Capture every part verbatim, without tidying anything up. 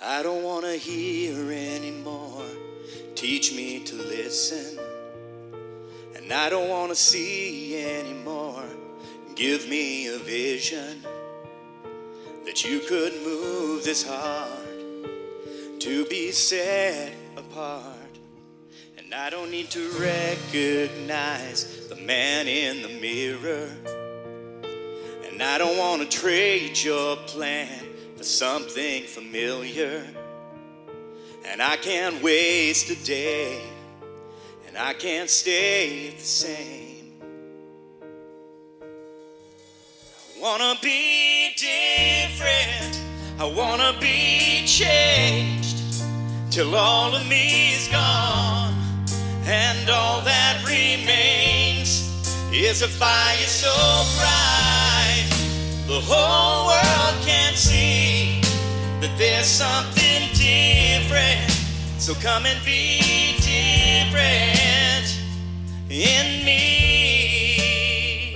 I don't want to hear anymore. Teach me to listen. And I don't want to see anymore. Give me a vision that you could move this heart to be set apart. And I don't need to recognize the man in the mirror. And I don't want to trade your plan for something familiar. And I can't waste a day, and I can't stay the same. I wanna be different, I wanna be changed, till all of me is gone, and all that remains is a fire so bright the whole world can't see. That there's something different, so come and be different in me.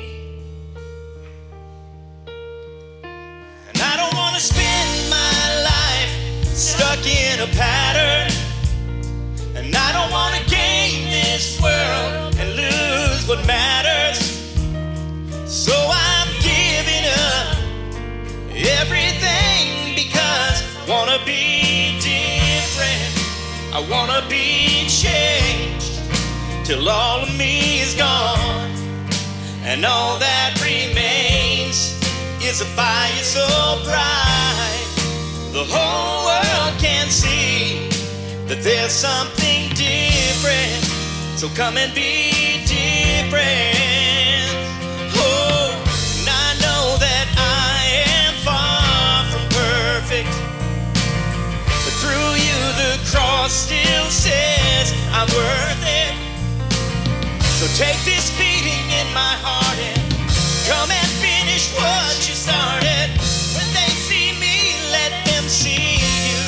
And I don't want to spend my life stuck in a pattern. And I don't want to gain this world and lose what matters. So I'm giving up everything. I wanna be different, I wanna be changed, till all of me is gone, and all that remains is a fire so bright the whole world can see that there's something different, so come and be different. Oh, and I know that I am far from perfect. Through you the cross still says I'm worth it. So take this beating in my heart and come and finish what you started. When they see me, let them see you.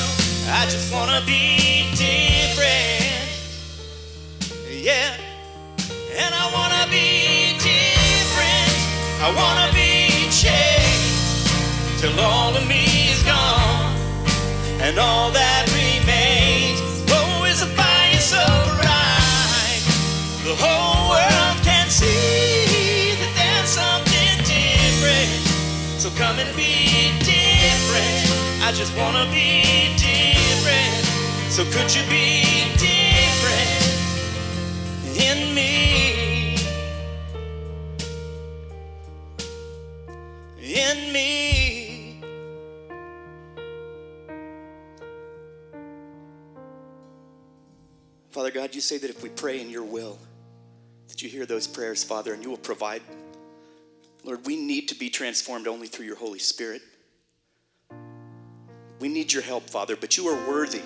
I just wanna be different. Yeah, and I wanna be different. I wanna be changed till all of me is gone. And all that remains, oh, is a fire so bright the whole world can see that there's something different. So come and be different. I just wanna be different. So could you be different in me? In me. Father God, you say that if we pray in your will, that you hear those prayers, Father, and you will provide. Lord, we need to be transformed only through your Holy Spirit. We need your help, Father, but you are worthy.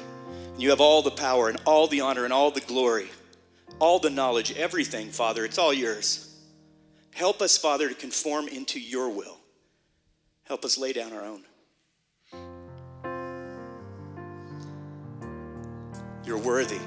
And you have all the power and all the honor and all the glory, all the knowledge, everything, Father. It's all yours. Help us, Father, to conform into your will. Help us lay down our own. You're worthy.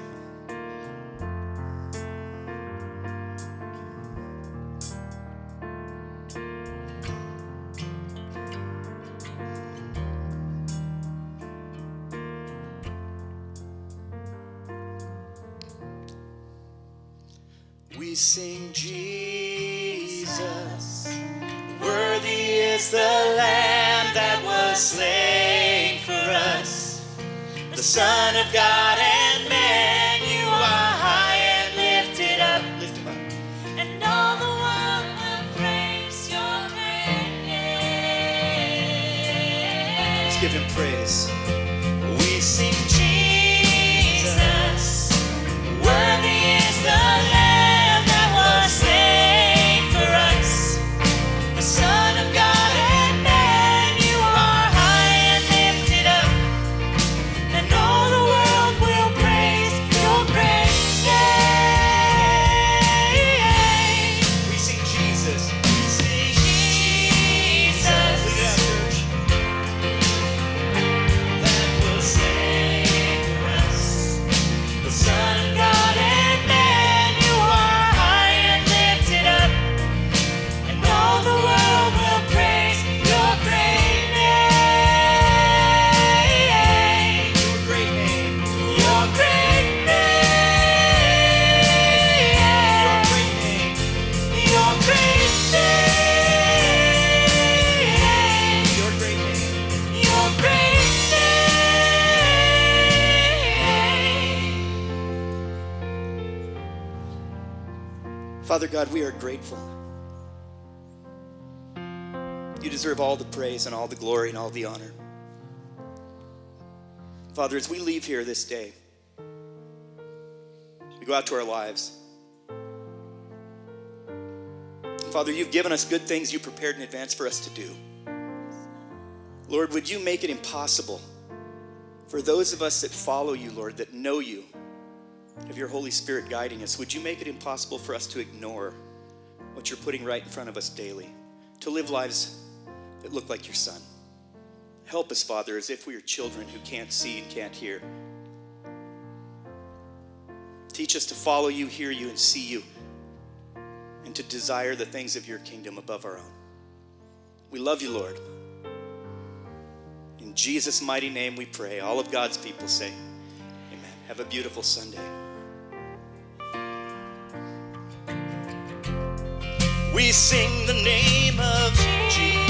We sing, Jesus, worthy is the Lamb that was slain for us, the Son of God and man, you are high and lifted up, lift him up, and all the world will praise your great name. Let's give him praise. We sing, Jesus, worthy is the Lamb. Father God, we are grateful. You deserve all the praise and all the glory and all the honor. Father, as we leave here this day, we go out to our lives. Father, you've given us good things you prepared in advance for us to do. Lord, would you make it impossible for those of us that follow you, Lord, that know you, of your Holy Spirit guiding us, would you make it impossible for us to ignore what you're putting right in front of us daily, to live lives that look like your Son? Help us, Father, as if we are children who can't see and can't hear. Teach us to follow you, hear you, and see you, and to desire the things of your kingdom above our own. We love you, Lord. In Jesus' mighty name we pray. All of God's people say, amen. Have a beautiful Sunday. We sing the name of Jesus.